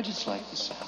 I just like the sound.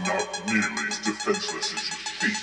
are not nearly as defenseless as you think.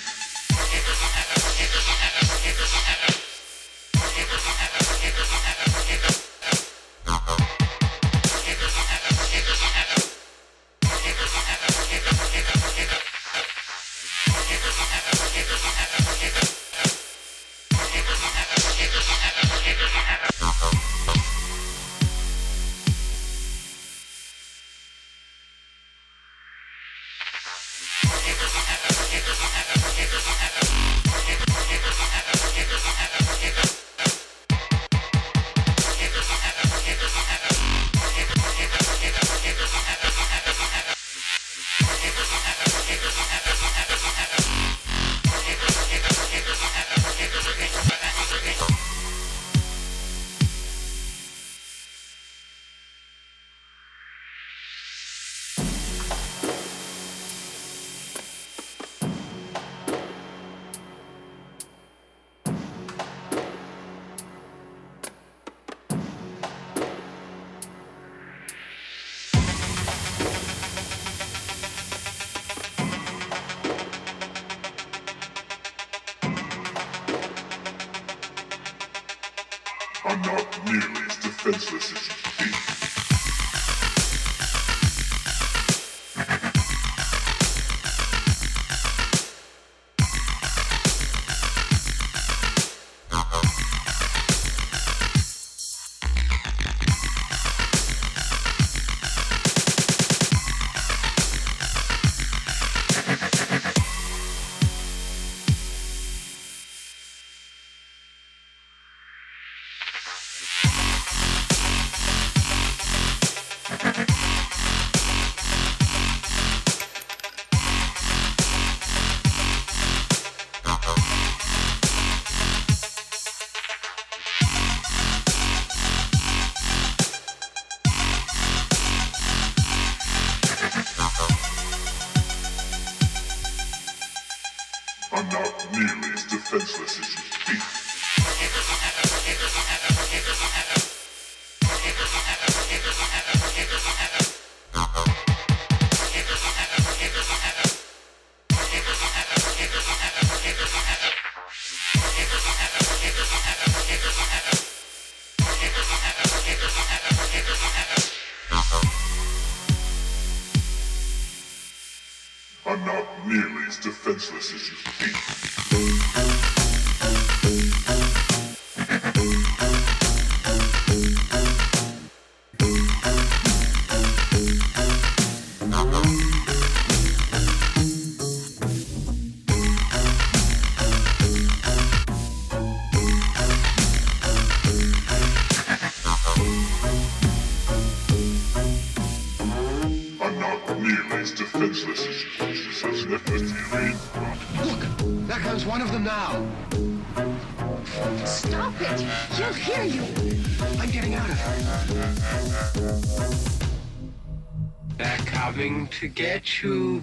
To get you.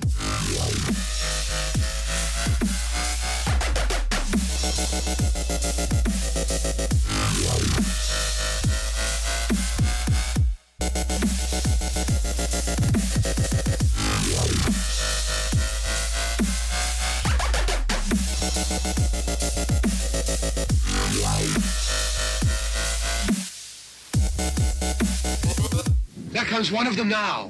There comes one of them now.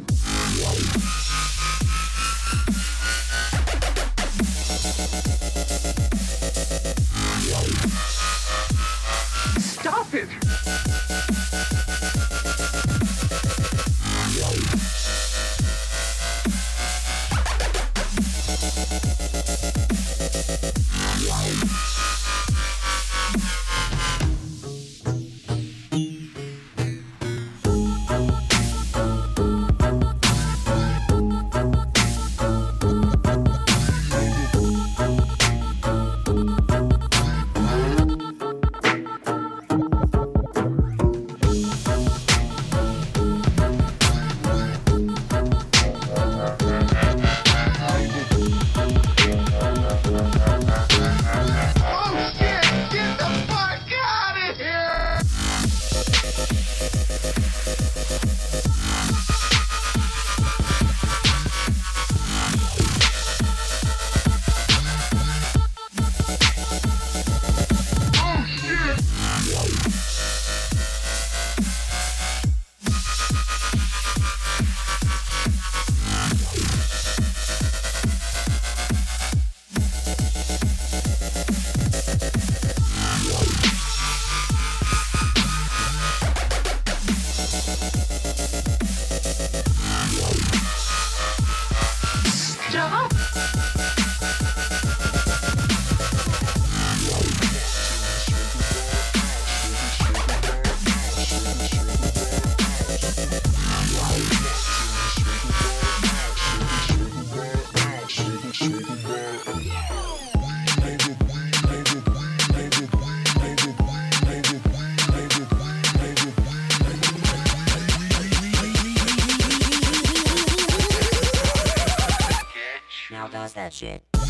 that shit. Weed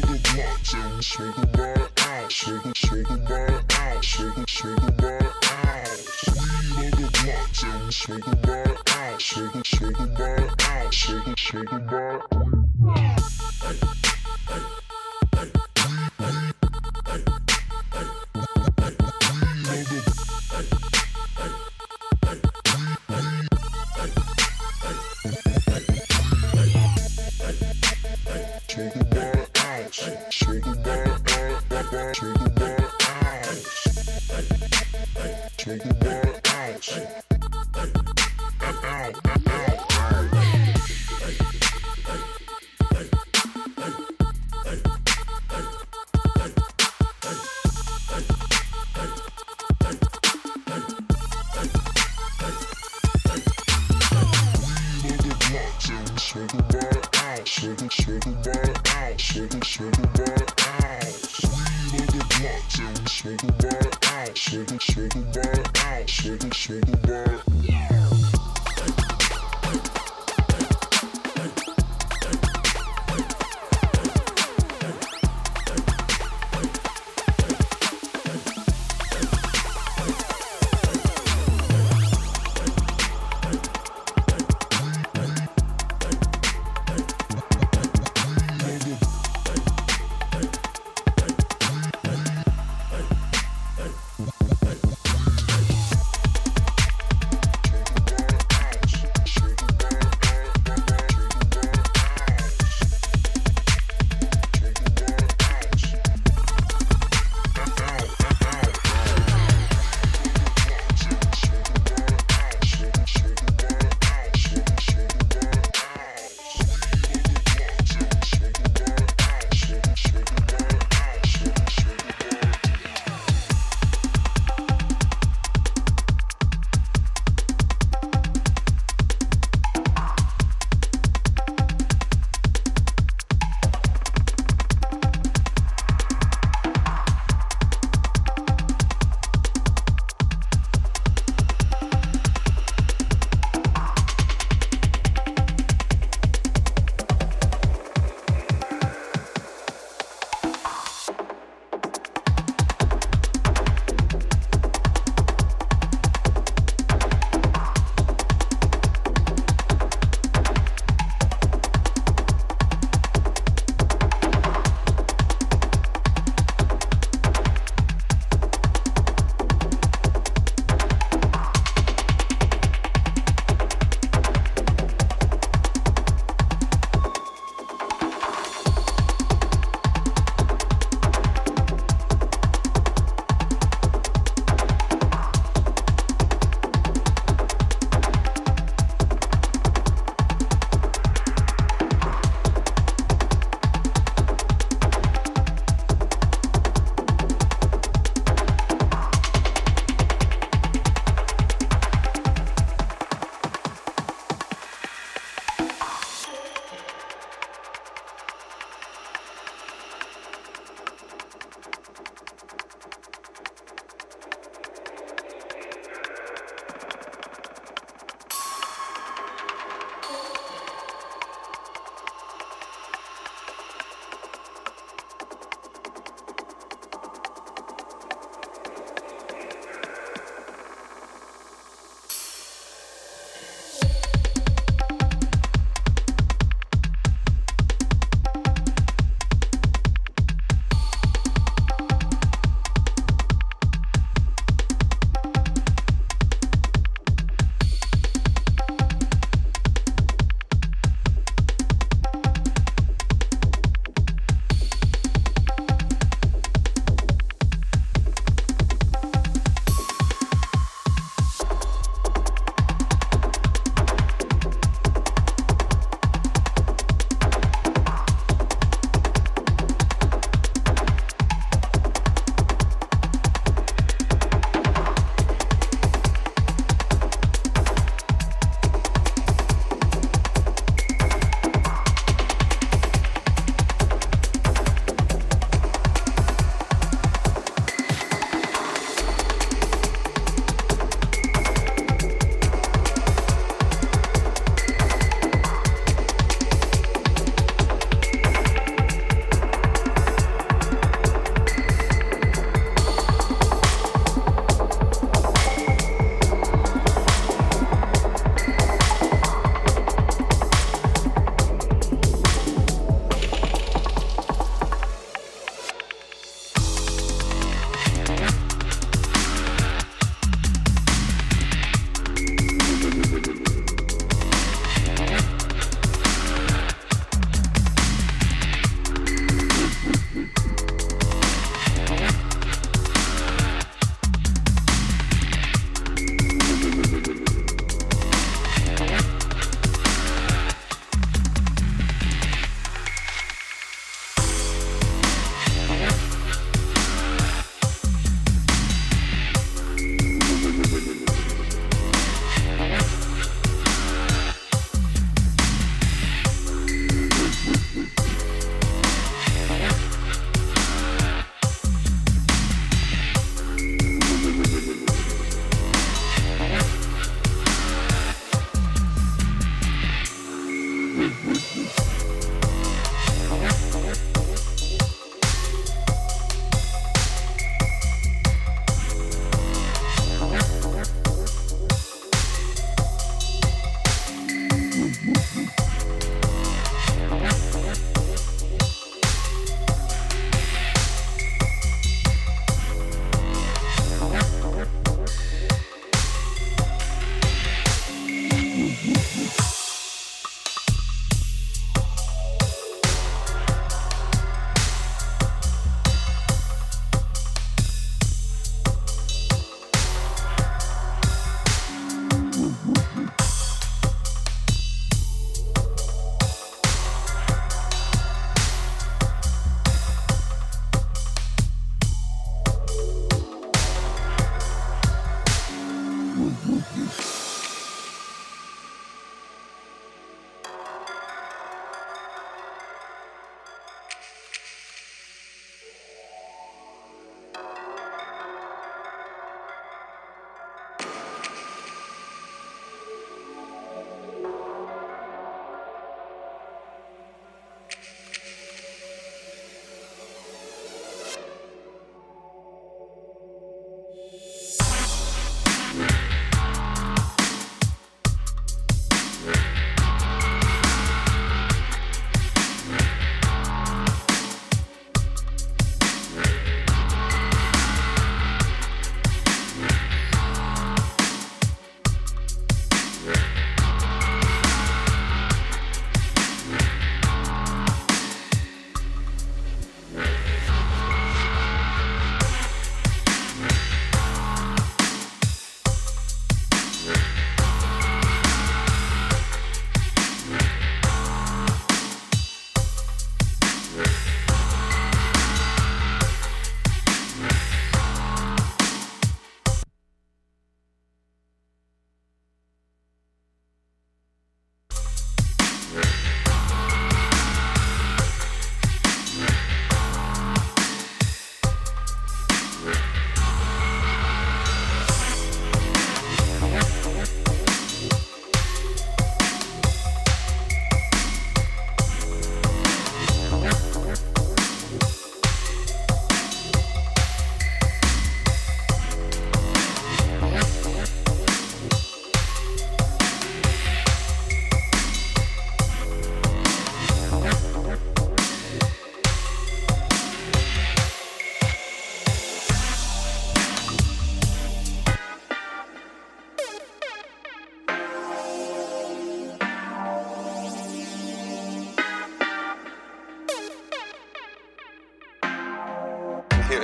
on the blocks and we smoking by the ounce. Smoking by the ounce. Smoking by the ounce. Weed on the blocks and we smoking by the ounce. Smoking by the ounce. Smoking by the ounce.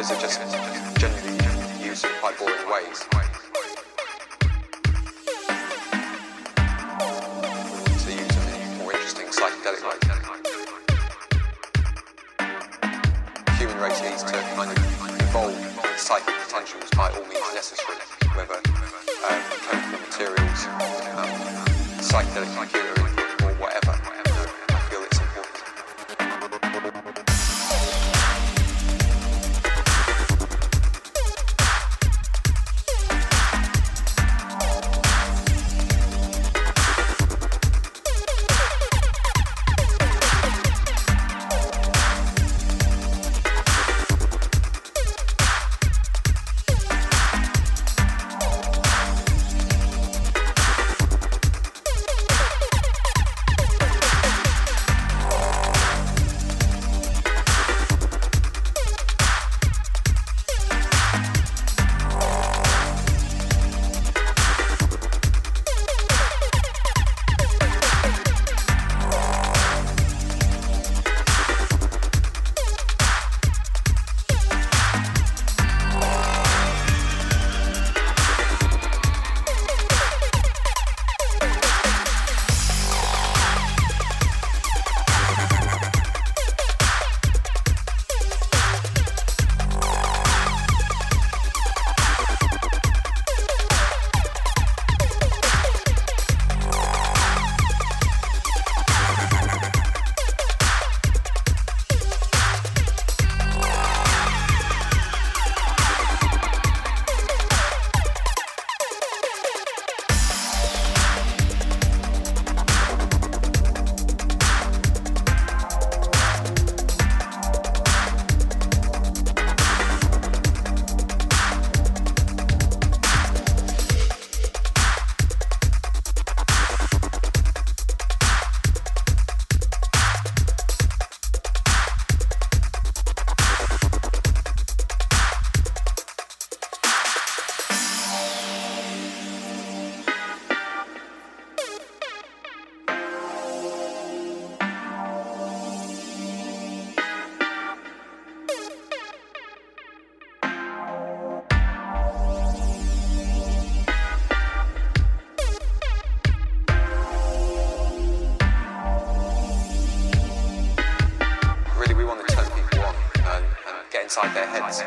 is of just generally used in quite boring ways. To use a more interesting psychedelic way. Human race needs to kind of evolve its psychic potentials by all means necessary, whether chemical materials, psychedelic human input or whatever. Inside their heads.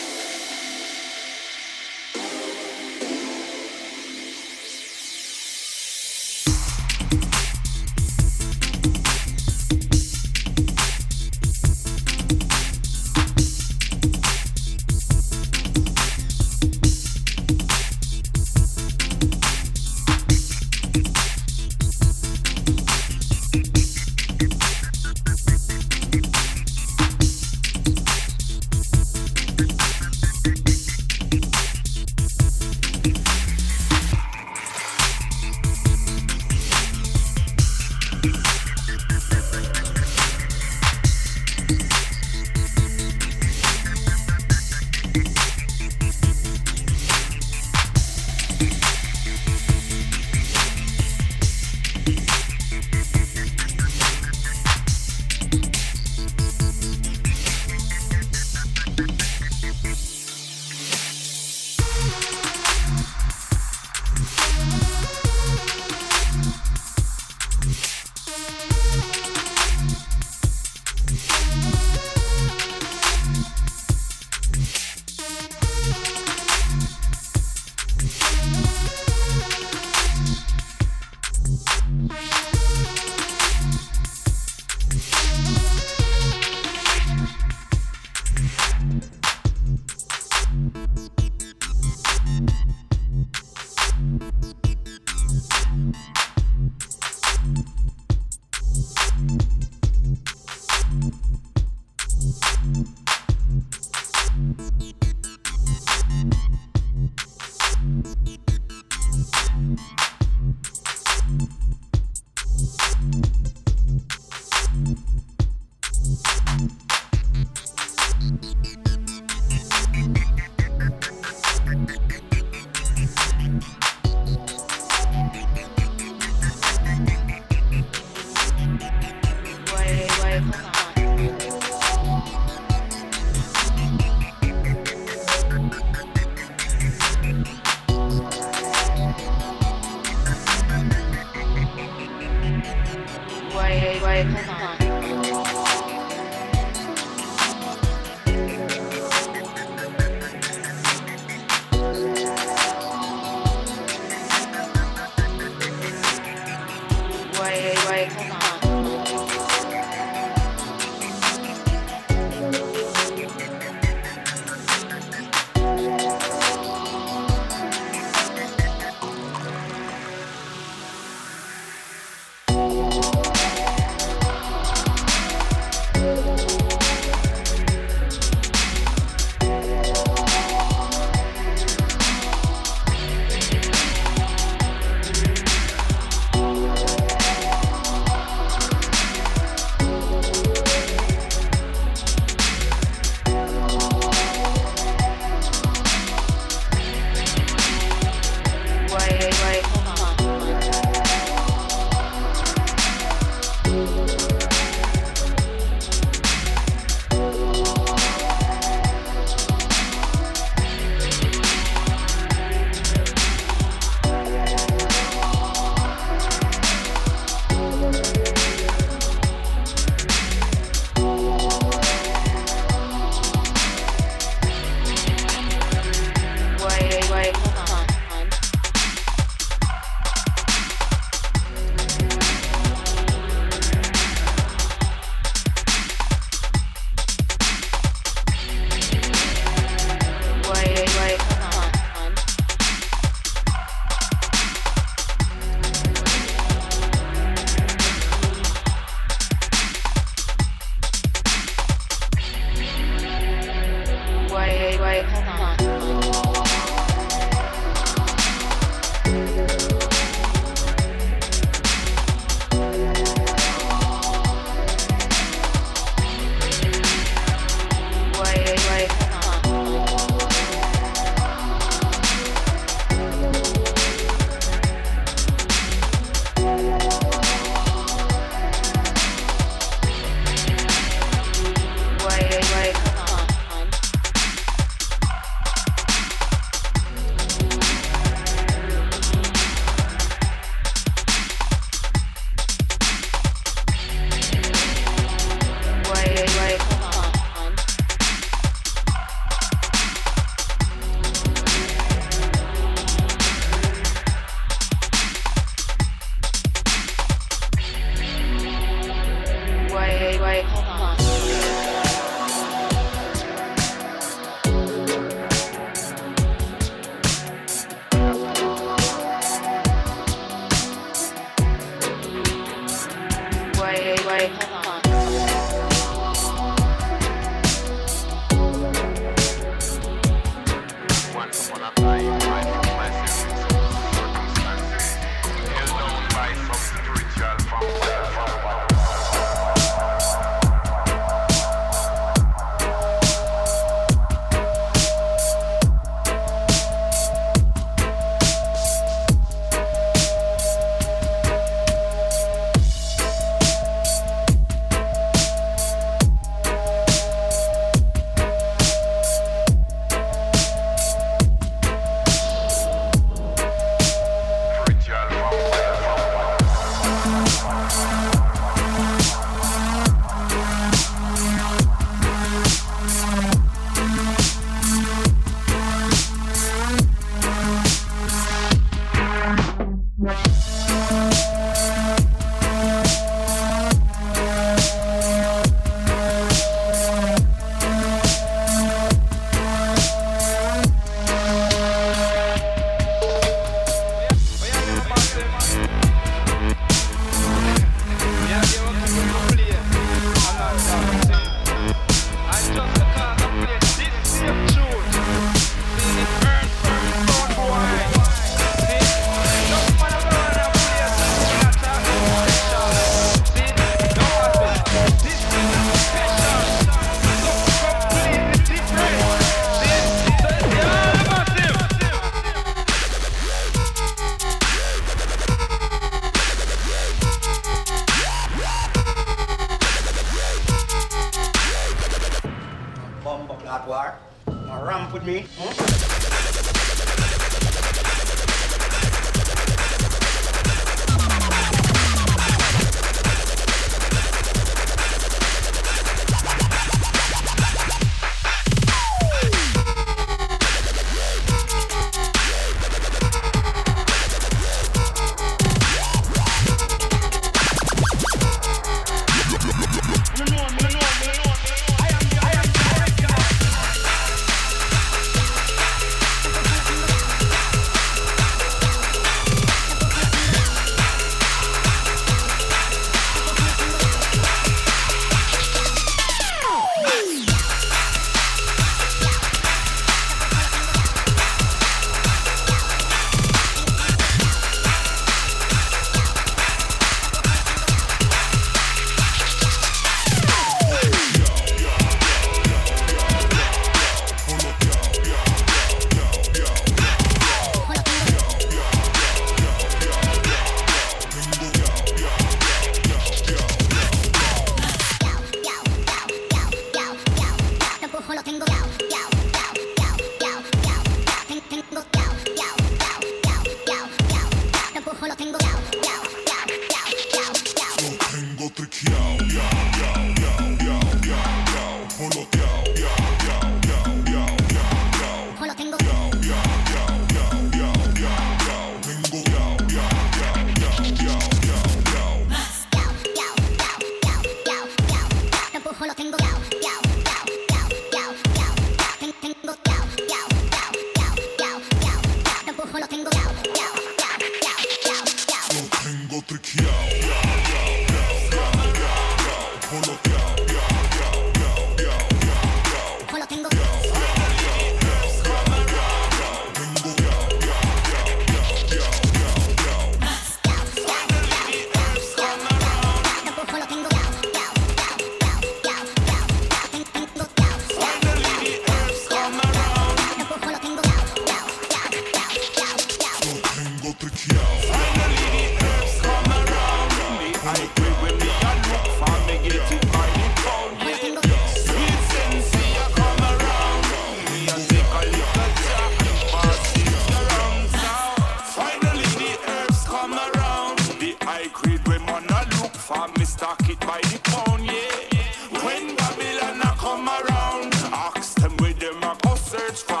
Talk it by the pound, yeah. When Babylon a come around, ask them where them a go search for.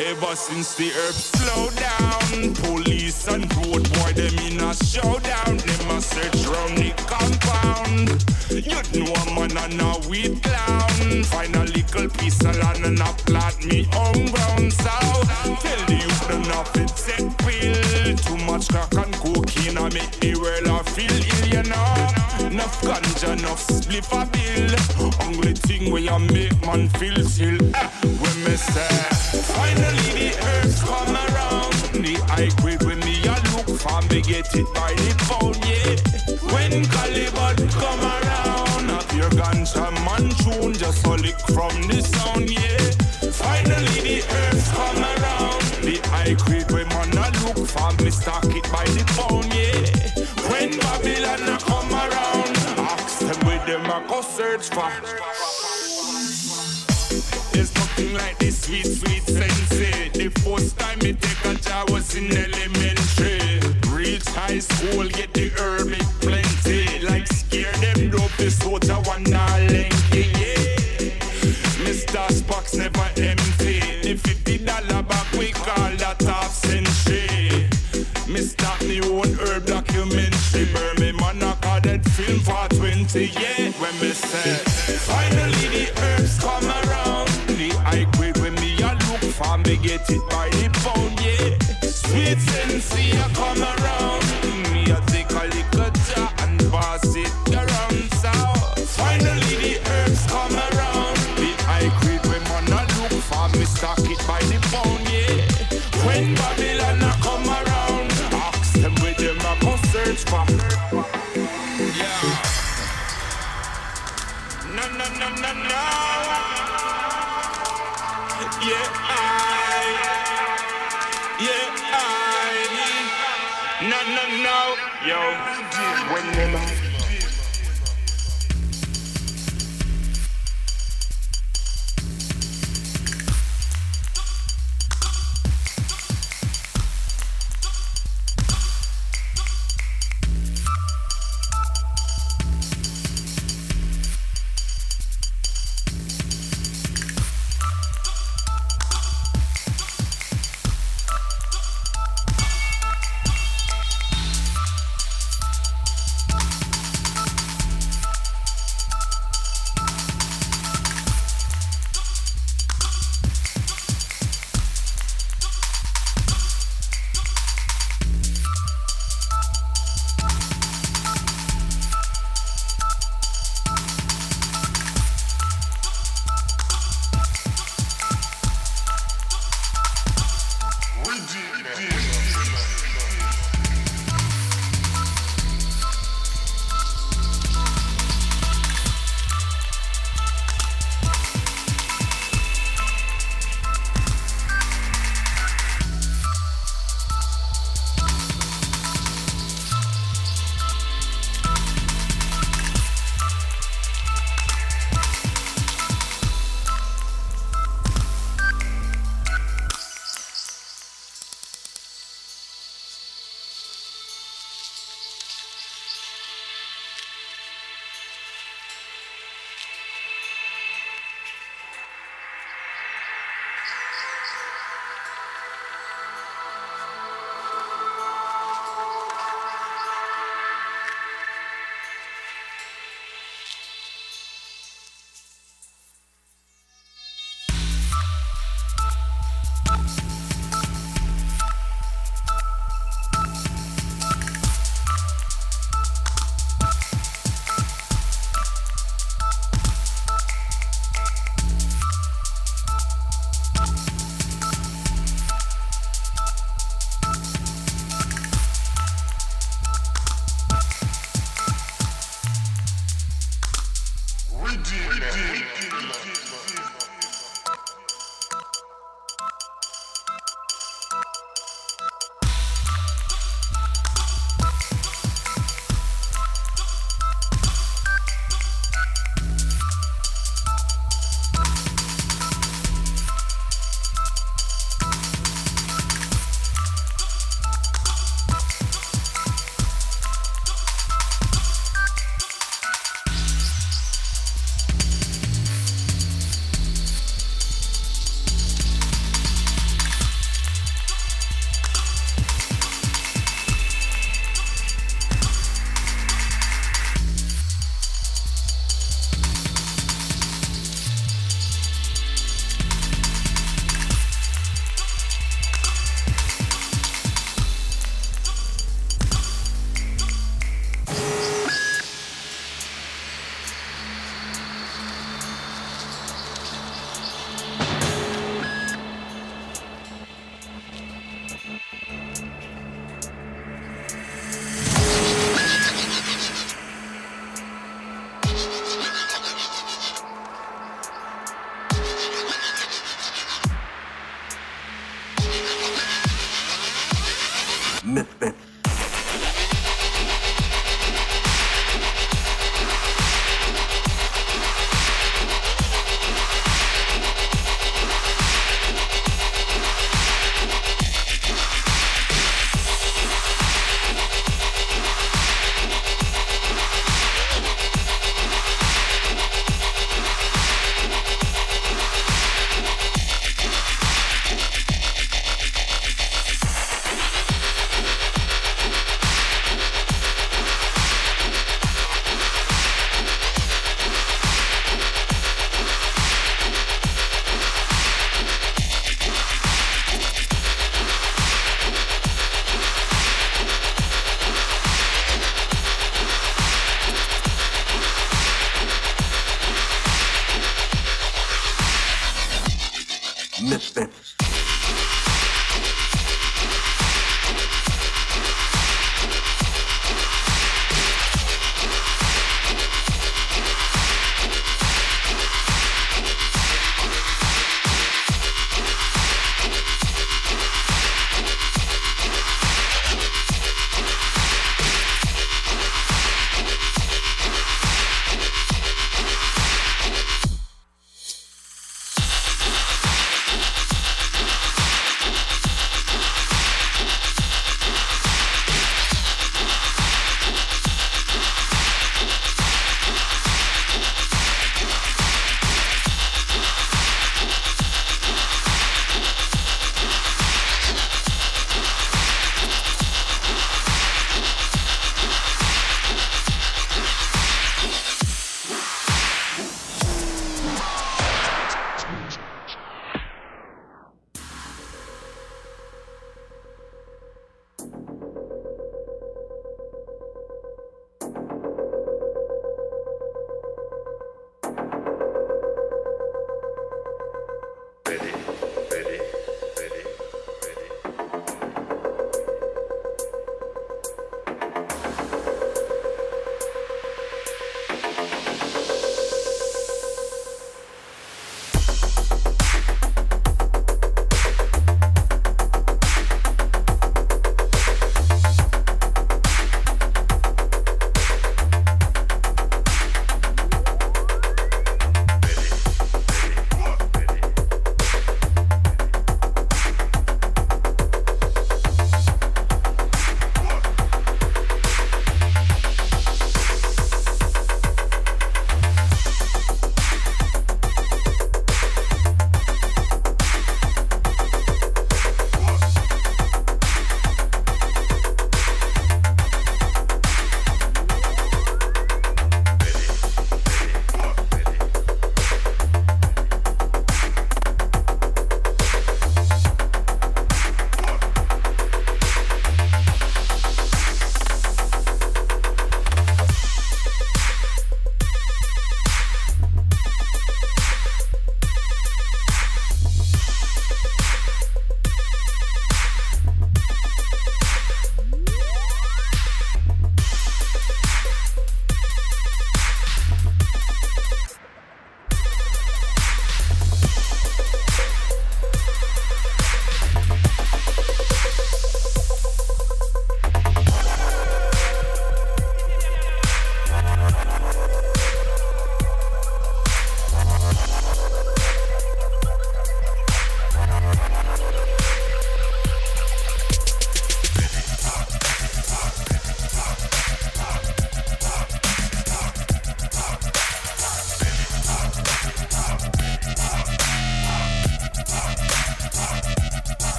Ever since the herb slow down, police and road boy them in a showdown. Them a search round the compound. You'd know a man and a weed clown. Find a little piece of land and a plot me home ground. So tell the youth them not fit set pill. Too much crack and cocaine I make the world a feel ill, you know. Enough ganja, enough spliff a bill. Only thing where you make man feel chill. When me say, finally the herbs come around. The high grade when me a look for, me get it by the pound, yeah. When Calibut come around, have your ganja man tune, just a lick from the sound, yeah. Finally the herbs come around. The high grade when man a look for, me stock it by the pound, yeah. When Babylon a come around, them I go search for. There's nothing like this sweet, sweet sensei. The first time me take a job was in elementary. Reach high school, get the herb, make plenty. Like scare them dope, the soda one not lengthy, yeah. Mr. Box never empty. The $50 bag, we call that half century. Me start me own herb documentary. Burn man a cadet film for 20, yeah. When me say, finally the herbs come around. The high grade when me a look for, me get it by the pound, yeah. Sweet sensei a come around. Me a take a little jar and pass it around. So finally the herbs come around. The high grade when man a look for, me stock it by the pound, yeah. When Babylon a come around, ask them where them a go search for. No. No. Yo, when them out.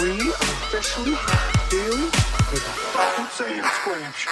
We officially deal with the fucking same scratch.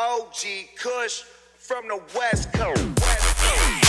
OG Kush from the West Coast. Yeah.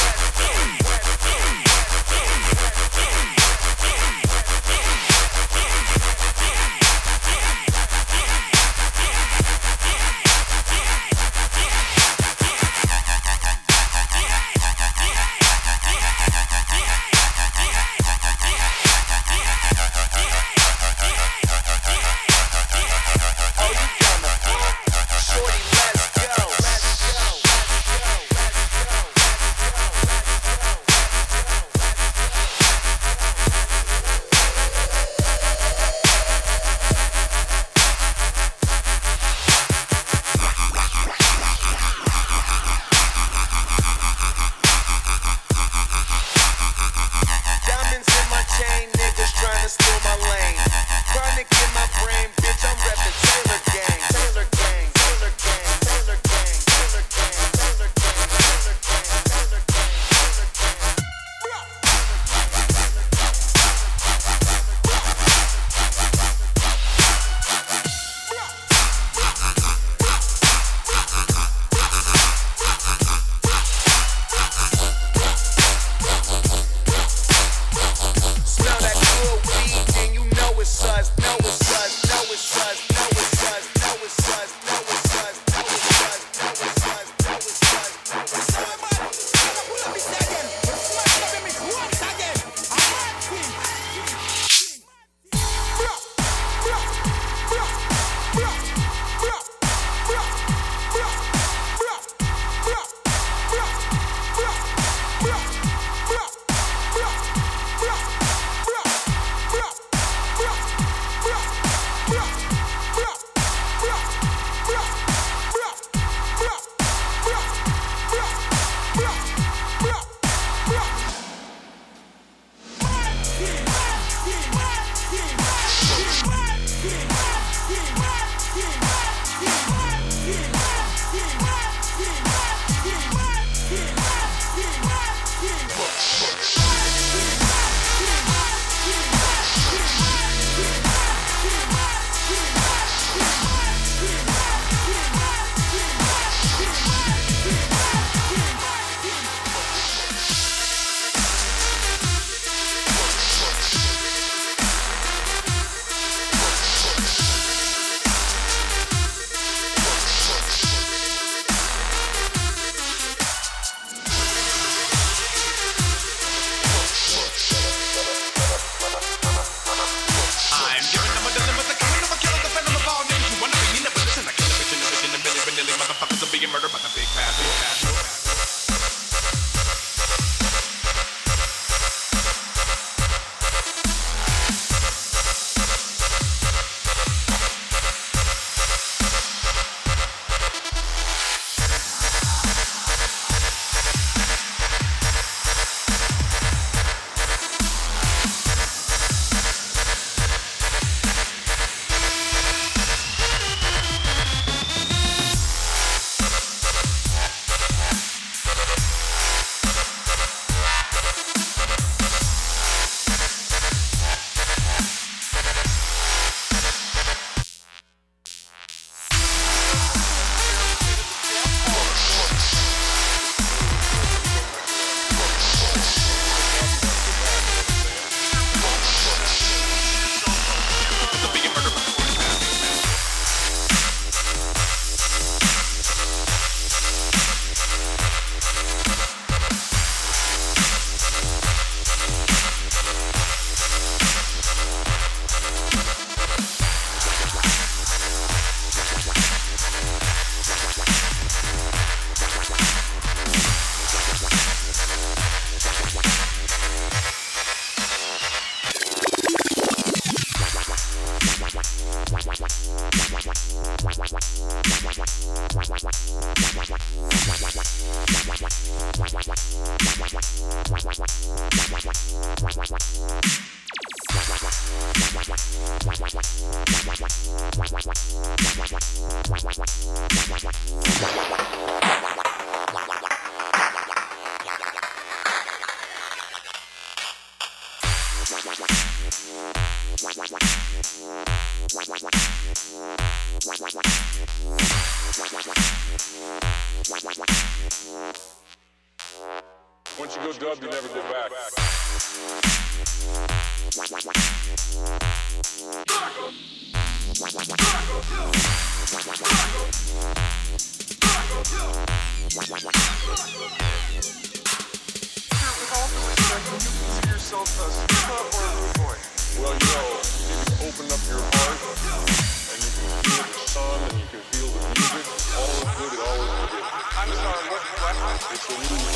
up, you never get back. Well, you know, you can open up your heart, and you can feel the sun, and you can feel the music. All is good, it always will be. I'm sorry, what? It's a little...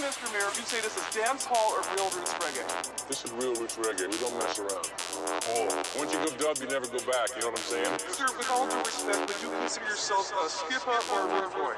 Mr. Mayor, if you say this is dance hall or real roots reggae? This is real roots reggae. We don't mess around. Oh, once you go dub, you never go back. You know what I'm saying? Sir, with all due respect, would you consider yourself a skipper or a rude boy?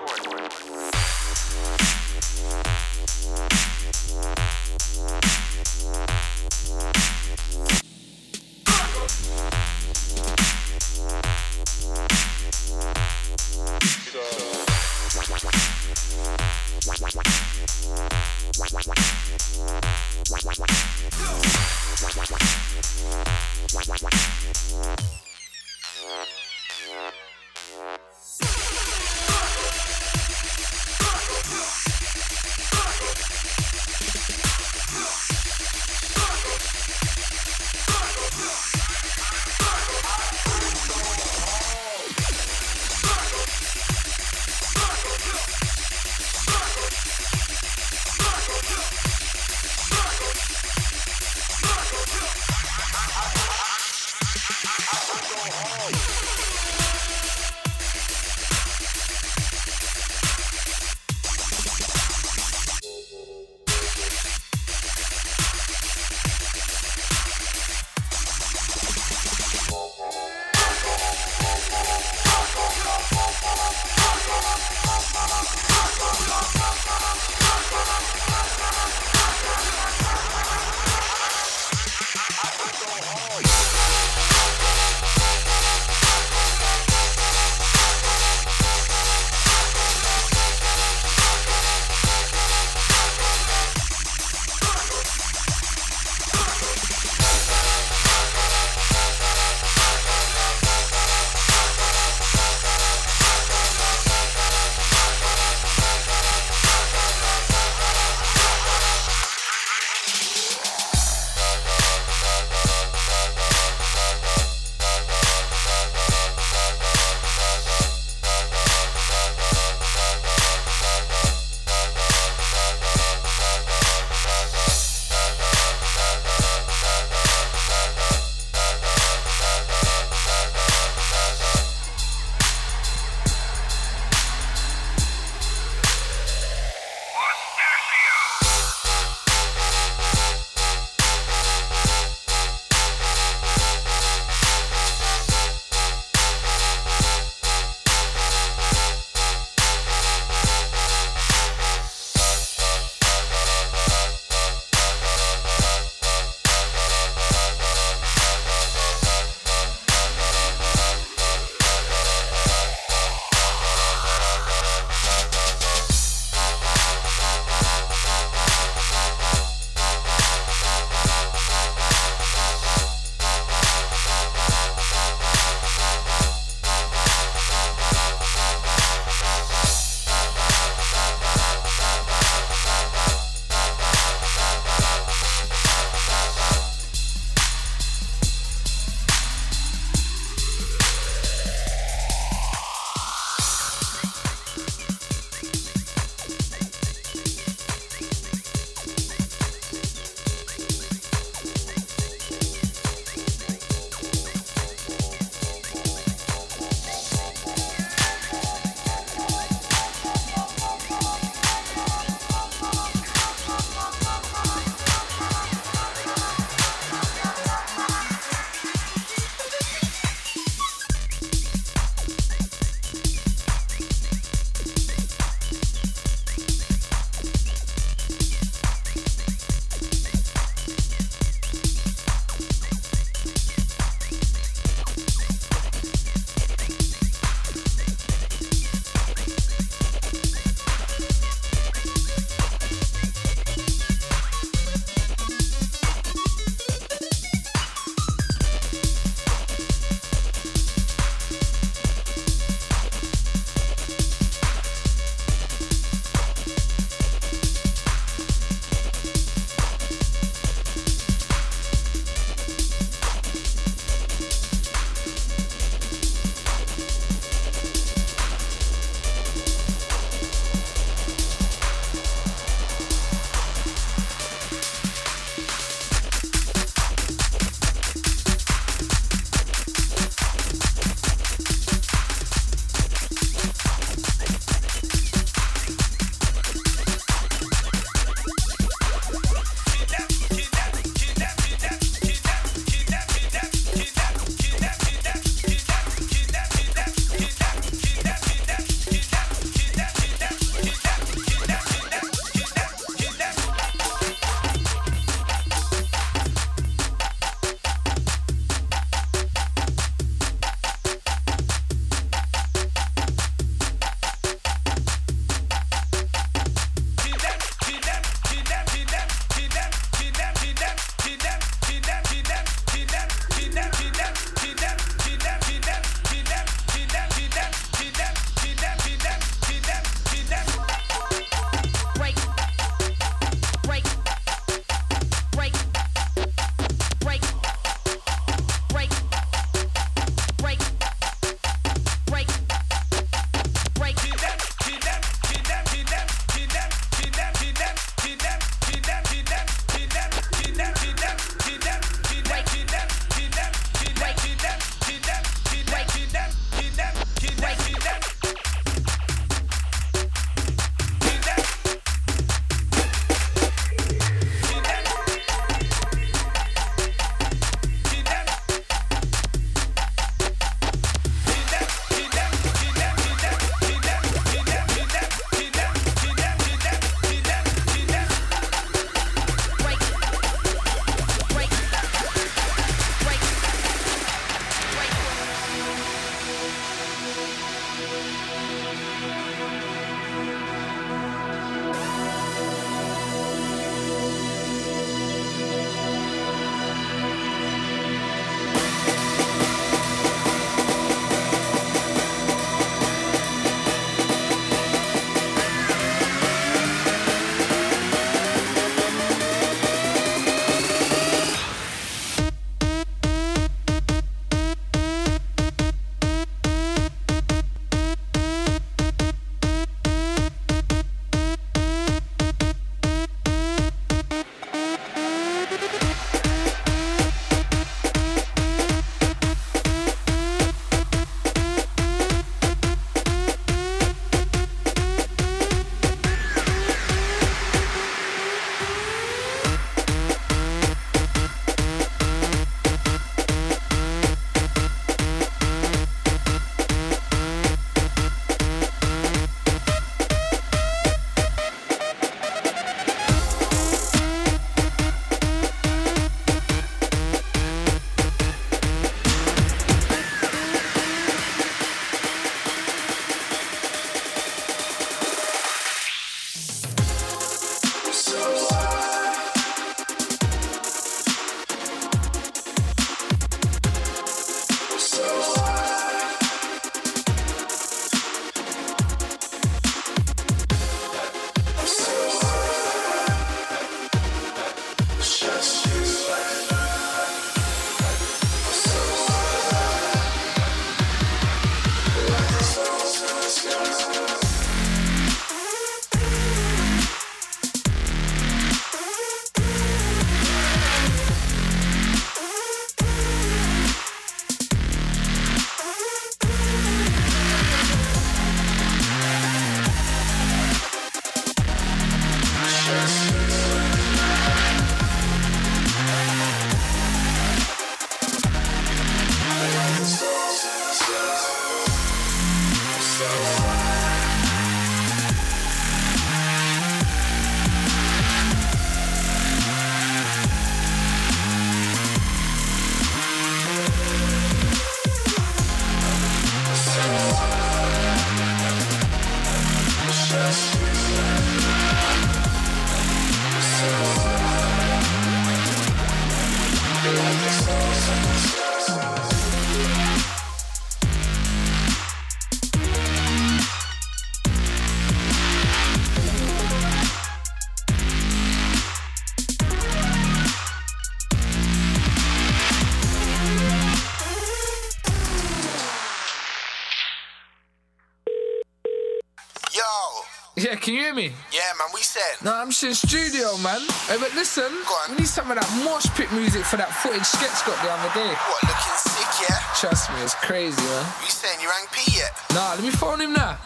Yeah, can you hear me? Yeah, man, we said. No, I'm just in studio, man. Hey, but listen, we need some of that mosh pit music for that footage Sketch got the other day. What, looking sick, yeah? Trust me, it's crazy, man. You saying you rang P yet? Nah, let me phone him now.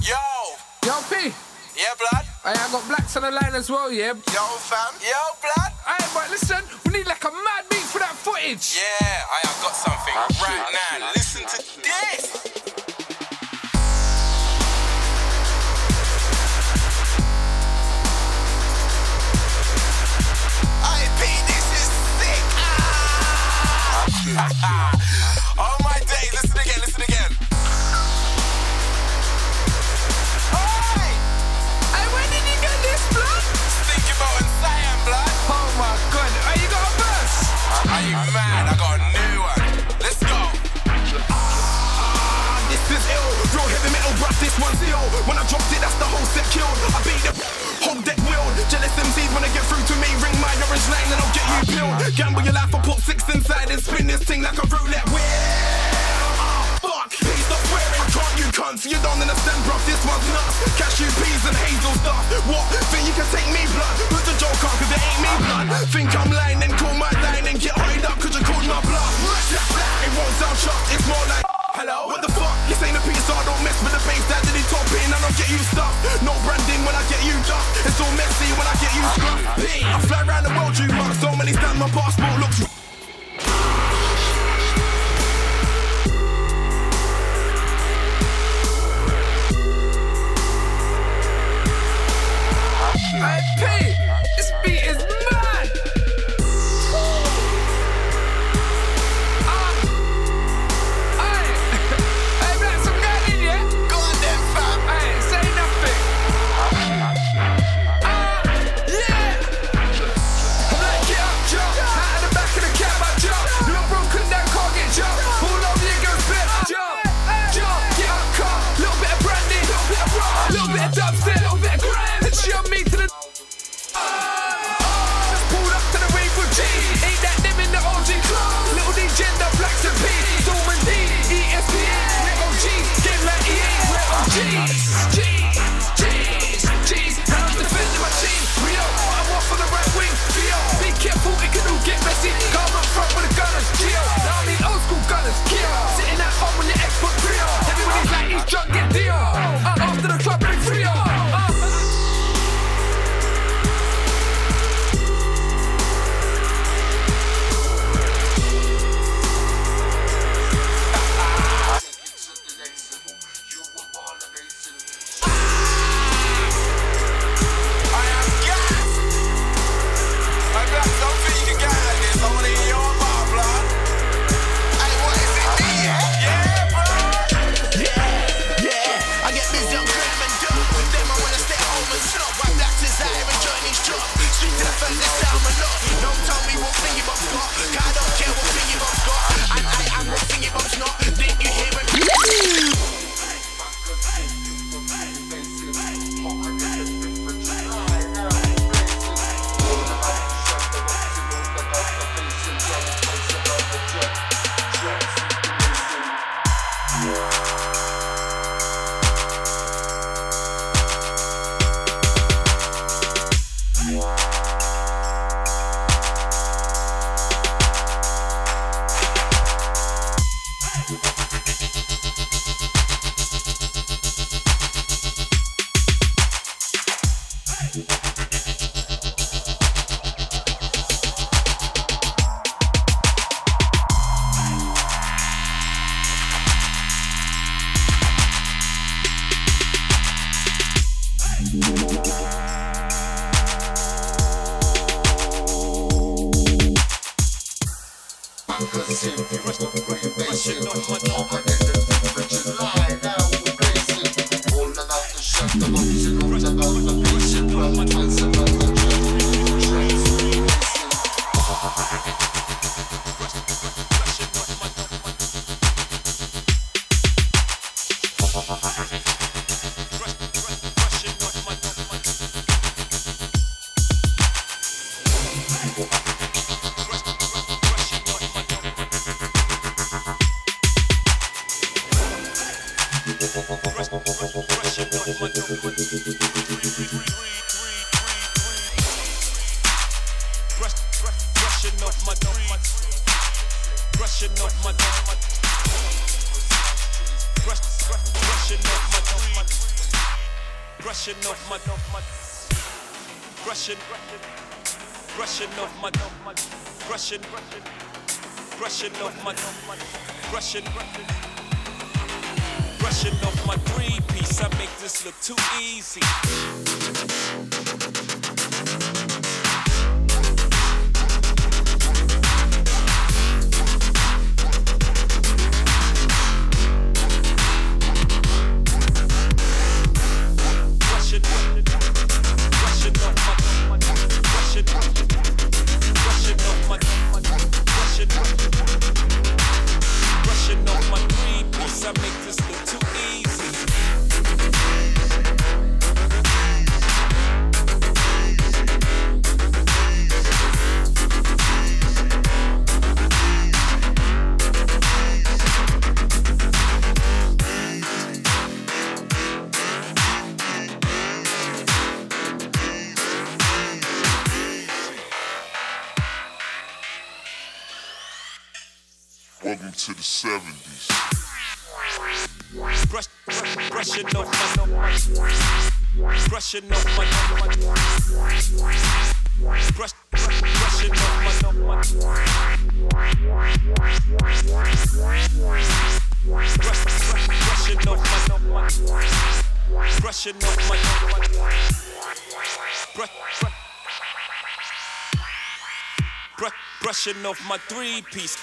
Yo! Yo, P! Yeah, blood? Hey, I got Blacks on the line as well, yeah? Yo, fam. Yo, blood? Hey, but listen, we need like a mad beat for that footage. Yeah, I got something right now. Listen to this! Oh my day, listen again. Hey! Hey, where did you get this, blood? Stinky Bo and Siam, blood. Oh my god, are you got a verse? Are you mad? I got a new one. Let's go. This is ill. Real heavy metal, bruh, this one's ill. When I dropped it, that's the whole set killed. I beat the whole deck wheeled. Jealous MCs wanna get through to me. Ring my orange line and I'll get you killed. Gamble your life, I put six inside and spin this thing like a roulette wheel. Fuck, please stop swearing. I can't, you cunts, you don't understand, bruv, this one's nuts. Cashew peas and hazel stuff. What? Think you can take me, blood? Put the joke on, cause it ain't me, blood. Think I'm lying, then call my line and get hide up, cause you called my bluff. It won't sound shocked, it's more like hello? What the fuck? This ain't a pizza, I don't mess with the bass, dad, did he top in? I don't get you stuffed. No branding when I get you duffed. It's all messy when I get you scruffed. Hey, I fly round the world, you muck. So many stand, my passport looks. Hey, Pete, this beat is mad! Hey, hey, Blacks, I'm going in, yeah? Go on then, fam! Hey, say nothing! Yeah! Like, get up, jump! Out of the back of the cab, I jump! You're broken down, can't get jumped! All over you go, spit! Jump! Get up, car! Little bit of brandy, little bit of rum! Little bit of dubstep, little bit of grime! Then she on me to the... pulled up to the wave with G. Ain't that them in the OG club? Little D gender, Blacks and P, Storm and D, ESPN. We're OG, game like EA. We're OGs, G's. And I'm defending my team. Rio, I'm off on the right wing. Geo, be careful, it can all get messy. Come up front with the gunners, Geo. Now I need old school gunners, Geo. Sitting at home with the Xbox Rio. Everybody's like, he's drunk, get Dio. After the club, bring Rio. Brushing off my three-piece, I make this look too easy. Brushing off my three-piece.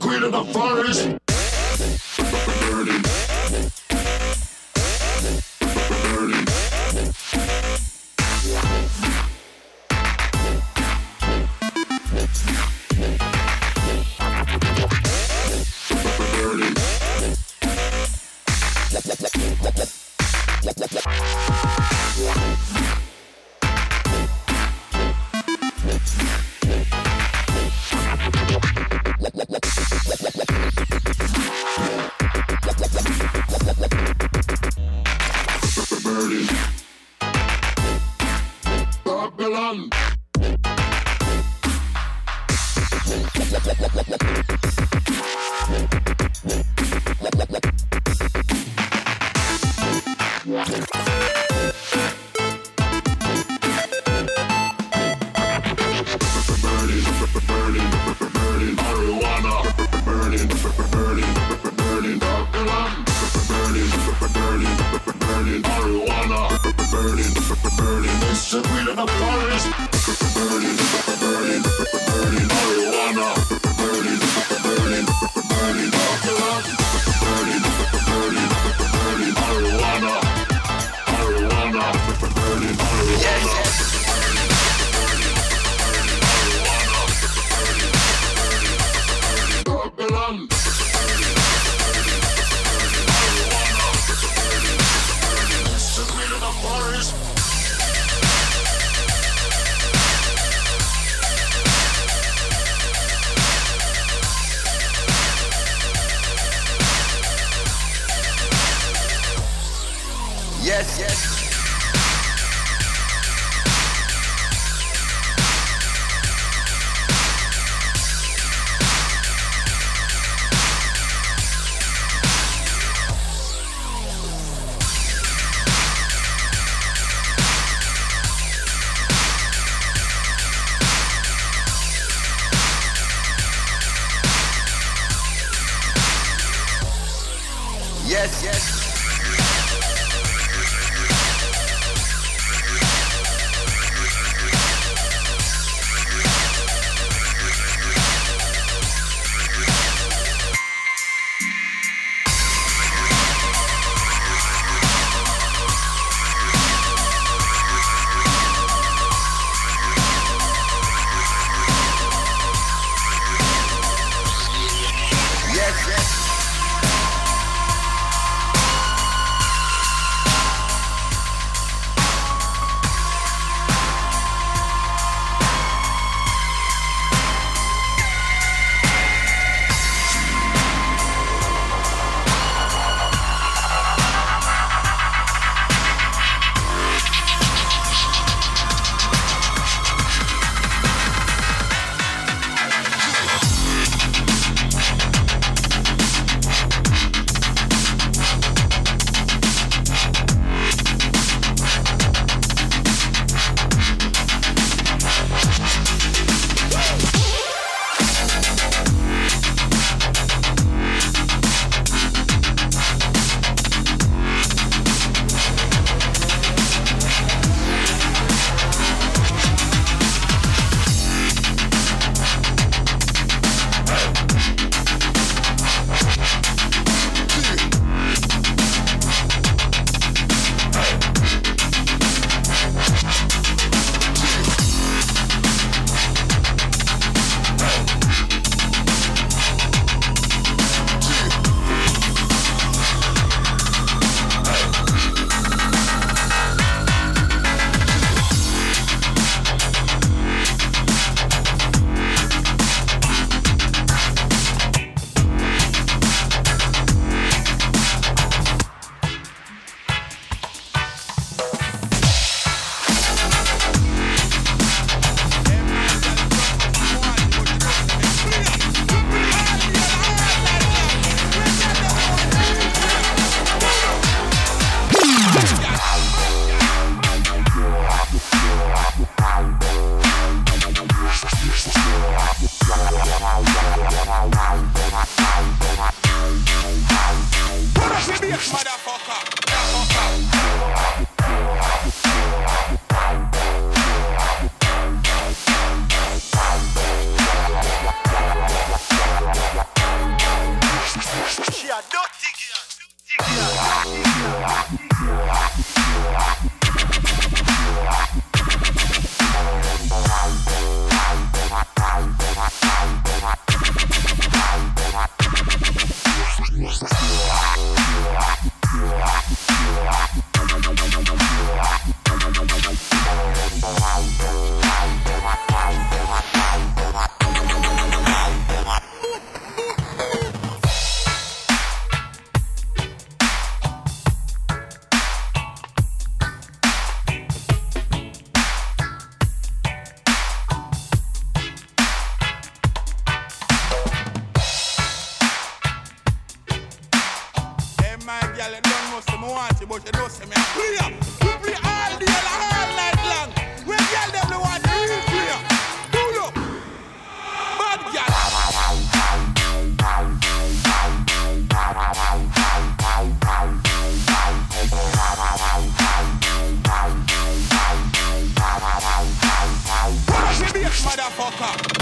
queen of the forest. It's the queen of the forest. fuck up.